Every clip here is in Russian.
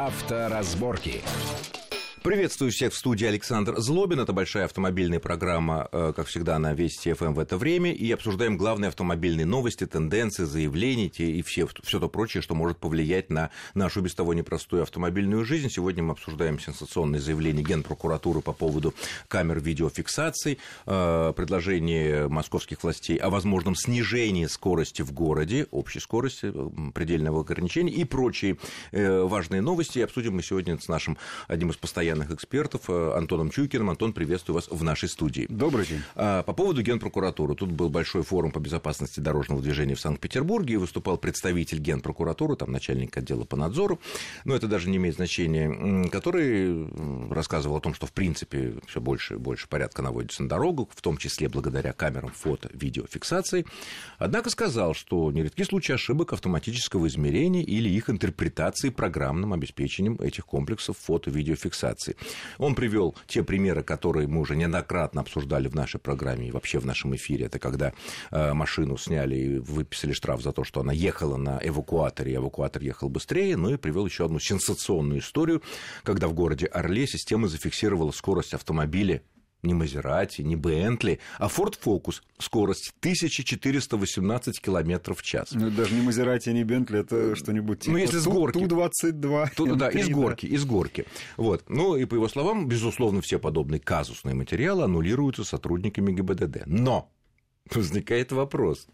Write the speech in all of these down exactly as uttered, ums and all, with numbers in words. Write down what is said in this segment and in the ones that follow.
Авторазборки. Приветствую всех в студии Александр Злобин. Это большая автомобильная программа, как всегда, на Вести эф эм в это время. И обсуждаем главные автомобильные новости, тенденции, заявления и все, все то прочее, что может повлиять на нашу без того непростую автомобильную жизнь. Сегодня мы обсуждаем сенсационные заявления Генпрокуратуры по поводу камер видеофиксаций, предложение московских властей о возможном снижении скорости в городе, общей скорости, предельного ограничения и прочие важные новости. И обсудим мы сегодня с нашим одним из постоянных экспертов Антоном Чуйкиным. Антон, приветствую вас в нашей студии. Добрый день. По поводу Генпрокуратуры. Тут был большой форум по безопасности дорожного движения в Санкт-Петербурге, и выступал представитель Генпрокуратуры, там начальник отдела по надзору, но это даже не имеет значения, который рассказывал о том, что в принципе все больше и больше порядка наводится на дорогу, в том числе благодаря камерам фото, видеофиксации. Однако сказал, что нередки случаи ошибок автоматического измерения или их интерпретации программным обеспечением этих комплексов фото, видеофиксации. Он привел те примеры, которые мы уже неоднократно обсуждали в нашей программе и вообще в нашем эфире. Это когда э, машину сняли и выписали штраф за то, что она ехала на эвакуаторе, и эвакуатор ехал быстрее. Ну и привел еще одну сенсационную историю, когда в городе Орле система зафиксировала скорость автомобиля не Мазерати, не Бентли, а Ford Focus, скорость тысяча четыреста восемнадцать километров в час. Ну, даже не Мазерати, не Бентли, это что-нибудь типа ну, если с горки. Ту двадцать два. Ту, да, из горки, из горки. Вот. Ну, и по его словам, безусловно, все подобные казусные материалы аннулируются сотрудниками ГИБДД. Но возникает вопрос.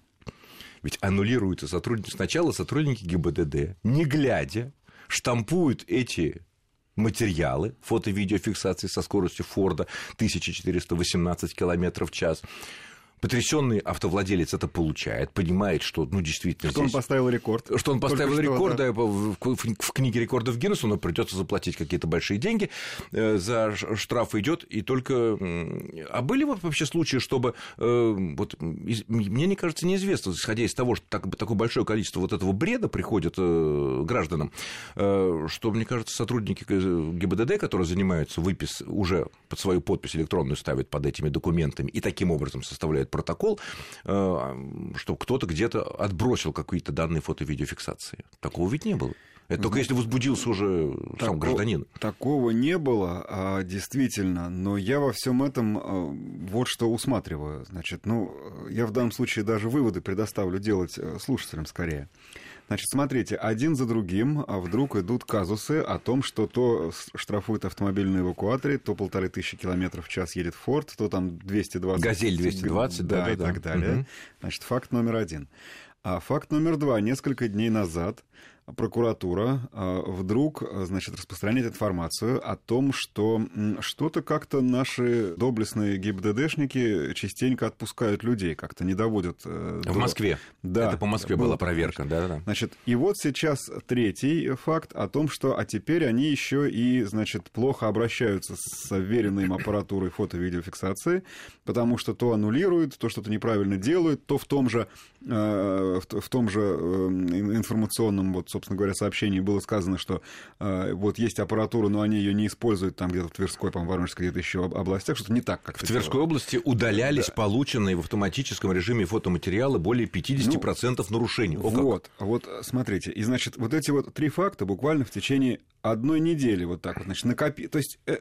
Ведь аннулируются сотрудники... Сначала сотрудники ГИБДД, не глядя, штампуют эти... материалы фото-видеофиксации со скоростью Форда тысяча четыреста восемнадцать километров в час. Потрясенный автовладелец это получает, понимает, что, ну, действительно... Что здесь... он поставил рекорд. Что он поставил Только рекорд, что, да, да в, в, в книге рекордов Гиннесса, но придется заплатить какие-то большие деньги, э, за штраф идет и только... А были вообще случаи, чтобы... Э, вот, из... Мне, не кажется, неизвестно, исходя из того, что так, такое большое количество вот этого бреда приходит э, гражданам, э, что, мне кажется, сотрудники ГИБДД, которые занимаются выпис, уже под свою подпись электронную ставят под этими документами и таким образом составляют протокол, что кто-то где-то отбросил какие-то данные фото-видеофиксации. Такого ведь не было. Это только если возбудился уже Тако, сам гражданин. Такого не было, действительно. Но я во всем этом вот что усматриваю. Значит, ну, я в данном случае даже выводы предоставлю делать слушателям скорее. Значит, смотрите, один за другим вдруг идут казусы о том, что то штрафуют автомобиль на эвакуаторе, то полторы тысячи километров в час едет Форд, то там двести двадцать... Газель двести двадцать, да, да, и да. так далее. Угу. Значит, факт номер один. А факт номер два. Несколько дней назад прокуратура вдруг, значит, распространяет информацию о том, что что-то как-то наши доблестные ГИБДДшники частенько отпускают людей, как-то не доводят... В до... Москве. Да. Это по Москве была, была проверка. Да, да. Значит, и вот сейчас третий факт о том, что а теперь они еще и, значит, плохо обращаются с вверенной им аппаратурой фото-видеофиксации, потому что то аннулируют, то что-то неправильно делают, то в том же, в том же информационном вот собственно говоря, в сообщении было сказано, что э, вот есть аппаратура, но они ее не используют там где-то в Тверской, по-моему, Воронежской, где-то еще областях, что-то не так, как в Тверской дело. области удалялись да. полученные в автоматическом режиме фотоматериалы более пятьдесят процентов ну, нарушений. О, вот, как. вот, смотрите, и, значит, вот эти вот три факта буквально в течение одной недели вот так вот, значит, накопи... То есть, э,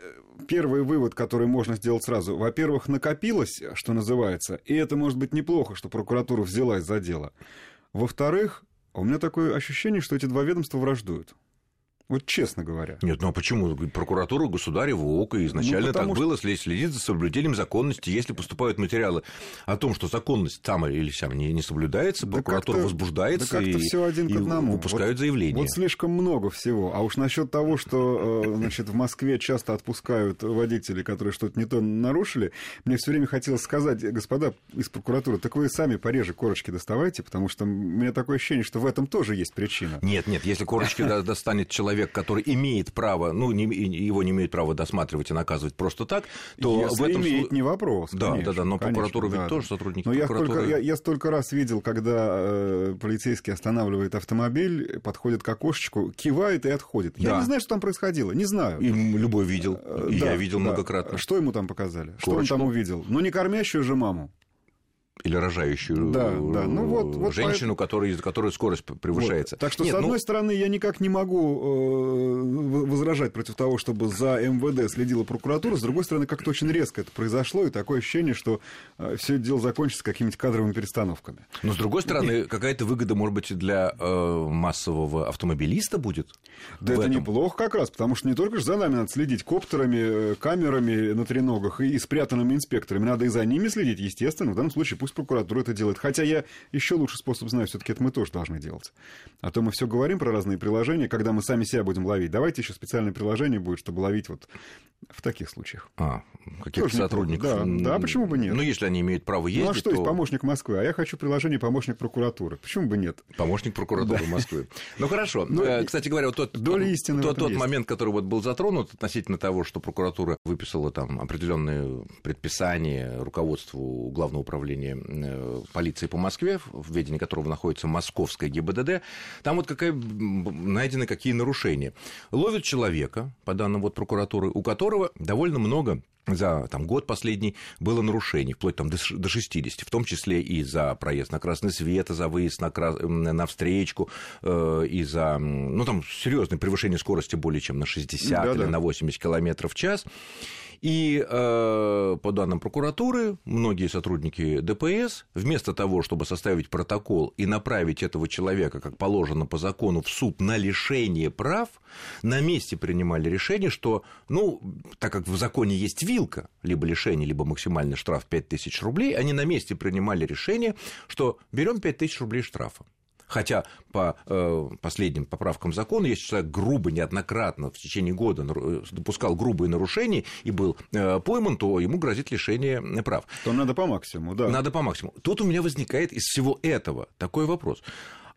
первый вывод, который можно сделать сразу, во-первых, накопилось, что называется, и это может быть неплохо, что прокуратура взялась за дело. Во-вторых, а у меня такое ощущение, что эти два ведомства враждуют. Вот честно говоря. Нет, ну а почему? Прокуратура, Государеву, ОК, изначально ну, так что... было, следить за соблюдением законности. Если поступают материалы о том, что законность там или сям не, не соблюдается, да прокуратура как-то, возбуждается да и, все один к одному. и выпускают вот, заявление. Вот слишком много всего. А уж насчет того, что, значит, в Москве часто отпускают водителей, которые что-то не то нарушили, мне все время хотелось сказать, господа из прокуратуры, так вы сами пореже корочки доставайте, потому что у меня такое ощущение, что в этом тоже есть причина. Нет, нет, если корочки достанет человек, Человек, который имеет право, ну, не, его не имеет права досматривать и наказывать просто так, то Если в этом имеет, не вопрос, Да, конечно, да, да, но конечно, прокуратура ведь да, тоже сотрудники но прокуратуры... Я столько, я, я столько раз видел, когда э, полицейский останавливает автомобиль, подходит к окошечку, кивает и отходит. Да. Я не знаю, что там происходило, не знаю. И любой видел, и да, я видел да. многократно. Что ему там показали? Корочку. Что он там увидел? Ну, не кормящую же маму. или рожающую да, да. Ну, вот, вот женщину, поэтому... которой скорость превышается. Вот. Так что, Нет, с одной ну... стороны, я никак не могу возражать против того, чтобы за эм вэ дэ следила прокуратура, с другой стороны, как-то очень резко это произошло, и такое ощущение, что все это дело закончится какими-то кадровыми перестановками. Но, с другой стороны, какая-то выгода, может быть, и для э, массового автомобилиста будет? Да это этом. неплохо как раз, потому что не только же за нами надо следить коптерами, камерами на треногах и спрятанными инспекторами, надо и за ними следить, естественно, в данном случае пусть прокуратура это делает. Хотя я еще лучший способ знаю, все-таки это мы тоже должны делать. А то мы все говорим про разные приложения, когда мы сами себя будем ловить. Давайте еще специальное приложение будет, чтобы ловить вот в таких случаях. А, каких-то сотрудников. Да, да, почему бы нет? Ну, если они имеют право ездить, Ну, а что то... есть помощник Москвы? А я хочу приложение помощник прокуратуры. Почему бы нет? Помощник прокуратуры да. Москвы. Ну, хорошо. Но, кстати говоря, вот тот, доля истины тот, тот момент, который вот был затронут относительно того, что прокуратура выписала там определенные предписания руководству Главного управления полиции по Москве, в ведении которого находится московская ГИБДД, там вот какая, найдены какие нарушения. Ловят человека, по данным вот прокуратуры, у которого довольно много за там, год последний было нарушений, вплоть там, до шестидесяти, в том числе и за проезд на красный свет, и за выезд на, крас... на встречку, э, и за ну, там, серьезное превышение скорости более чем на шестьдесят да-да. или на восемьдесят километров в час. И э, по данным прокуратуры, многие сотрудники дэ пэ эс, вместо того, чтобы составить протокол и направить этого человека, как положено по закону, в суд на лишение прав, на месте принимали решение, что, ну, так как в законе есть вилка, либо лишение, либо максимальный штраф пять тысяч рублей, они на месте принимали решение, что берем пять тысяч рублей штрафа. Хотя по э, последним поправкам закона, если человек грубо, неоднократно в течение года допускал грубые нарушения и был э, пойман, то ему грозит лишение прав. То надо по максимуму, да. Надо по максимуму. Тут у меня возникает из всего этого такой вопрос.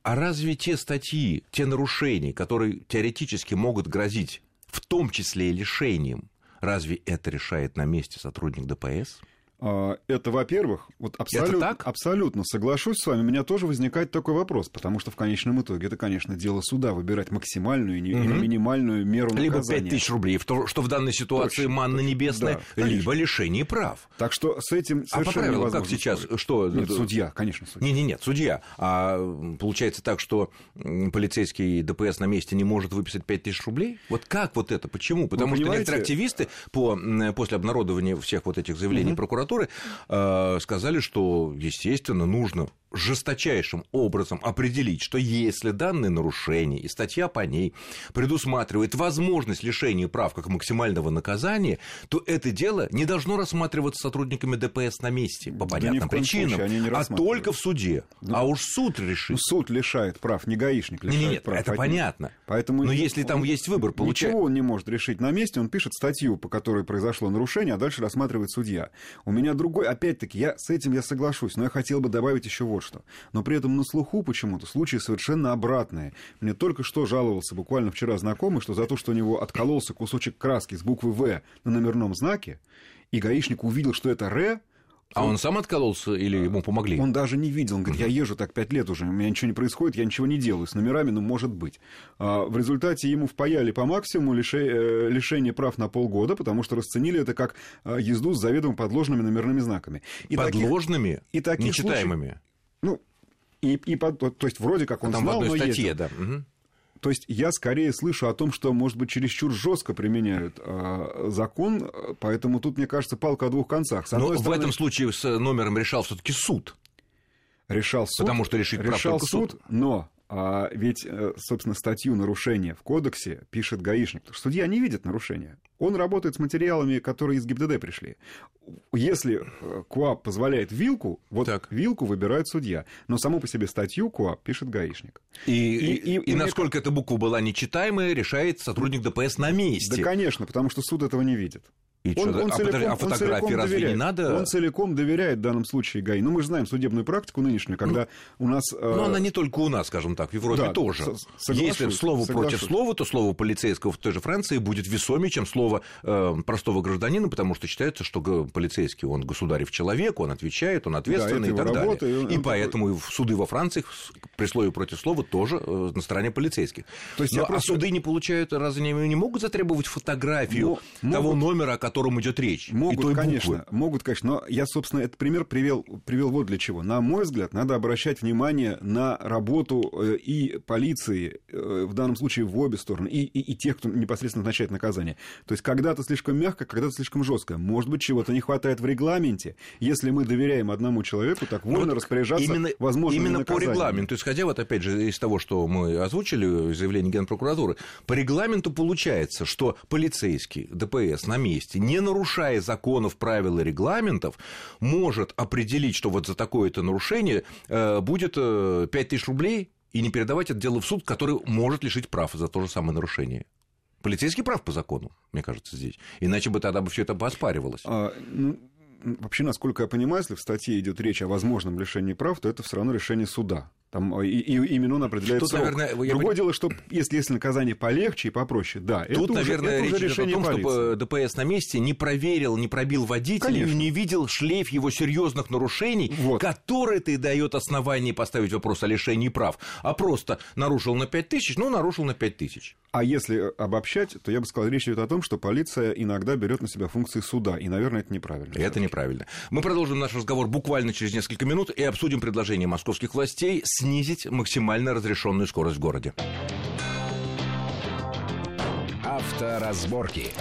А разве те статьи, те нарушения, которые теоретически могут грозить, в том числе и лишением, разве это решает на месте сотрудник дэ пэ эс? Это, во-первых, вот абсолютно, это абсолютно соглашусь с вами, у меня тоже возникает такой вопрос, потому что в конечном итоге это, конечно, дело суда, выбирать максимальную или угу. минимальную меру либо наказания. Либо пять тысяч рублей, что в данной ситуации точно, манна точно, небесная, да, либо лишение прав. Так что с этим совершенно невозможно. А по правилам как сейчас? Спорить. Что? Нет, судья, конечно, судья. Нет-нет-нет, судья. А получается так, что полицейский дэ пэ эс на месте не может выписать пять тысяч рублей? Вот как вот это? Почему? Потому Вы что понимаете... некоторые активисты по, после обнародования всех вот этих заявлений угу. прокуратуры сказали, что, естественно, нужно жесточайшим образом определить, что если данное нарушение и статья по ней предусматривает возможность лишения прав как максимального наказания, то это дело не должно рассматриваться сотрудниками дэ пэ эс на месте по понятным да причинам, а только в суде. Да. А уж суд решит. Ну, суд лишает прав, не гаишник лишает Нет, прав. Это одни. понятно. Поэтому Но если он, там есть выбор, получается... Ничего он не может решить на месте, он пишет статью, по которой произошло нарушение, а дальше рассматривает судья. У меня другой, опять-таки, я с этим я соглашусь, но я хотел бы добавить еще вот что. Но при этом на слуху почему-то случаи совершенно обратные. Мне только что жаловался буквально вчера знакомый, что за то, что у него откололся кусочек краски с буквы «В» на номерном знаке, и гаишник увидел, что это «Р», А он, он сам откололся или ему помогли? Он даже не видел. Он говорит, я езжу так пять лет уже, у меня ничего не происходит, я ничего не делаю с номерами, ну, может быть. А в результате ему впаяли по максимуму лишение прав на полгода, потому что расценили это как езду с заведомо подложными номерными знаками. И подложными? Таких, и таких нечитаемыми? Случаев, ну, и, и, то есть, вроде как он а знал, в одной но статье, да. Угу. То есть я скорее слышу о том, что, может быть, чересчур жестко применяют э, закон, поэтому тут, мне кажется, палка о двух концах. С одной Но стороны... в этом случае с номером решал все-таки суд. Решал суд. Потому что решить прав только суд. суд. Но а, ведь, собственно, статью нарушения в кодексе пишет гаишник. Потому что судья не видит нарушения. Он работает с материалами, которые из ГИБДД пришли. Если КОАП позволяет вилку, вот так. вилку выбирает судья. Но саму по себе статью КОАП пишет гаишник. И, и, и, и, и насколько это... эта буква была нечитаемая, решает сотрудник дэ пэ эс на месте. Да, конечно, потому что суд этого не видит. И он, он а, целиком, а фотографии он разве не надо? Он целиком доверяет в данном случае ГАИ. Ну, мы же знаем судебную практику нынешнюю, когда ну, у нас... Э... Ну, она не только у нас, скажем так, в Европе да, тоже. Если слово соглашусь. против слова, то слово полицейского в той же Франции будет весомее, чем слово э, простого гражданина, потому что считается, что полицейский, он государев человек, он отвечает, он ответственный да, и так работа, далее. И, он, и он поэтому такой... суды во Франции при слове против слова тоже э, на стороне полицейских. То есть Но, а просто... суды не получают, разве не, не могут затребовать фотографию Но, того могут... номера, о котором котором идет речь. Могут, конечно, могут, конечно. Но я, собственно, этот пример привел, привел вот для чего. На мой взгляд, надо обращать внимание на работу и полиции, в данном случае в обе стороны, и, и, и тех, кто непосредственно назначает наказание. То есть когда-то слишком мягко, когда-то слишком жестко. Может быть, чего-то не хватает в регламенте. Если мы доверяем одному человеку, так вольно вот распоряжаться возможными наказаниями. Именно по регламенту. Исходя вот опять же из того, что мы озвучили, заявление Генпрокуратуры, по регламенту получается, что полицейский ДПС на месте, не нарушая законов, правил и регламентов, может определить, что вот за такое-то нарушение э, будет э, пять тысяч рублей, и не передавать это дело в суд, который может лишить прав за то же самое нарушение. Полицейский прав по закону, мне кажется, здесь. Иначе бы тогда бы все это оспаривалось. А, ну, вообще, насколько я понимаю, если в статье идет речь о возможном лишении прав, то это все равно решение суда. Там, и, и именно он определяет тут, срок. Наверное, другое я... дело, что если, если наказание полегче и попроще, да, тут, это уже, наверное, это уже речь решение полиции. Тут, наверное, речь идет о том, полиции. Что ДПС на месте не проверил, не пробил водителя, конечно, и не видел шлейф его серьезных нарушений, вот, который и дает основание поставить вопрос о лишении прав, а просто нарушил на пять тысяч, ну, нарушил на пять тысяч. А если обобщать, то я бы сказал, речь идет о том, что полиция иногда берет на себя функции суда, и, наверное, это неправильно. Это все-таки неправильно. Мы продолжим наш разговор буквально через несколько минут и обсудим предложение московских властей снизить максимально разрешенную скорость в городе. Авторазборки.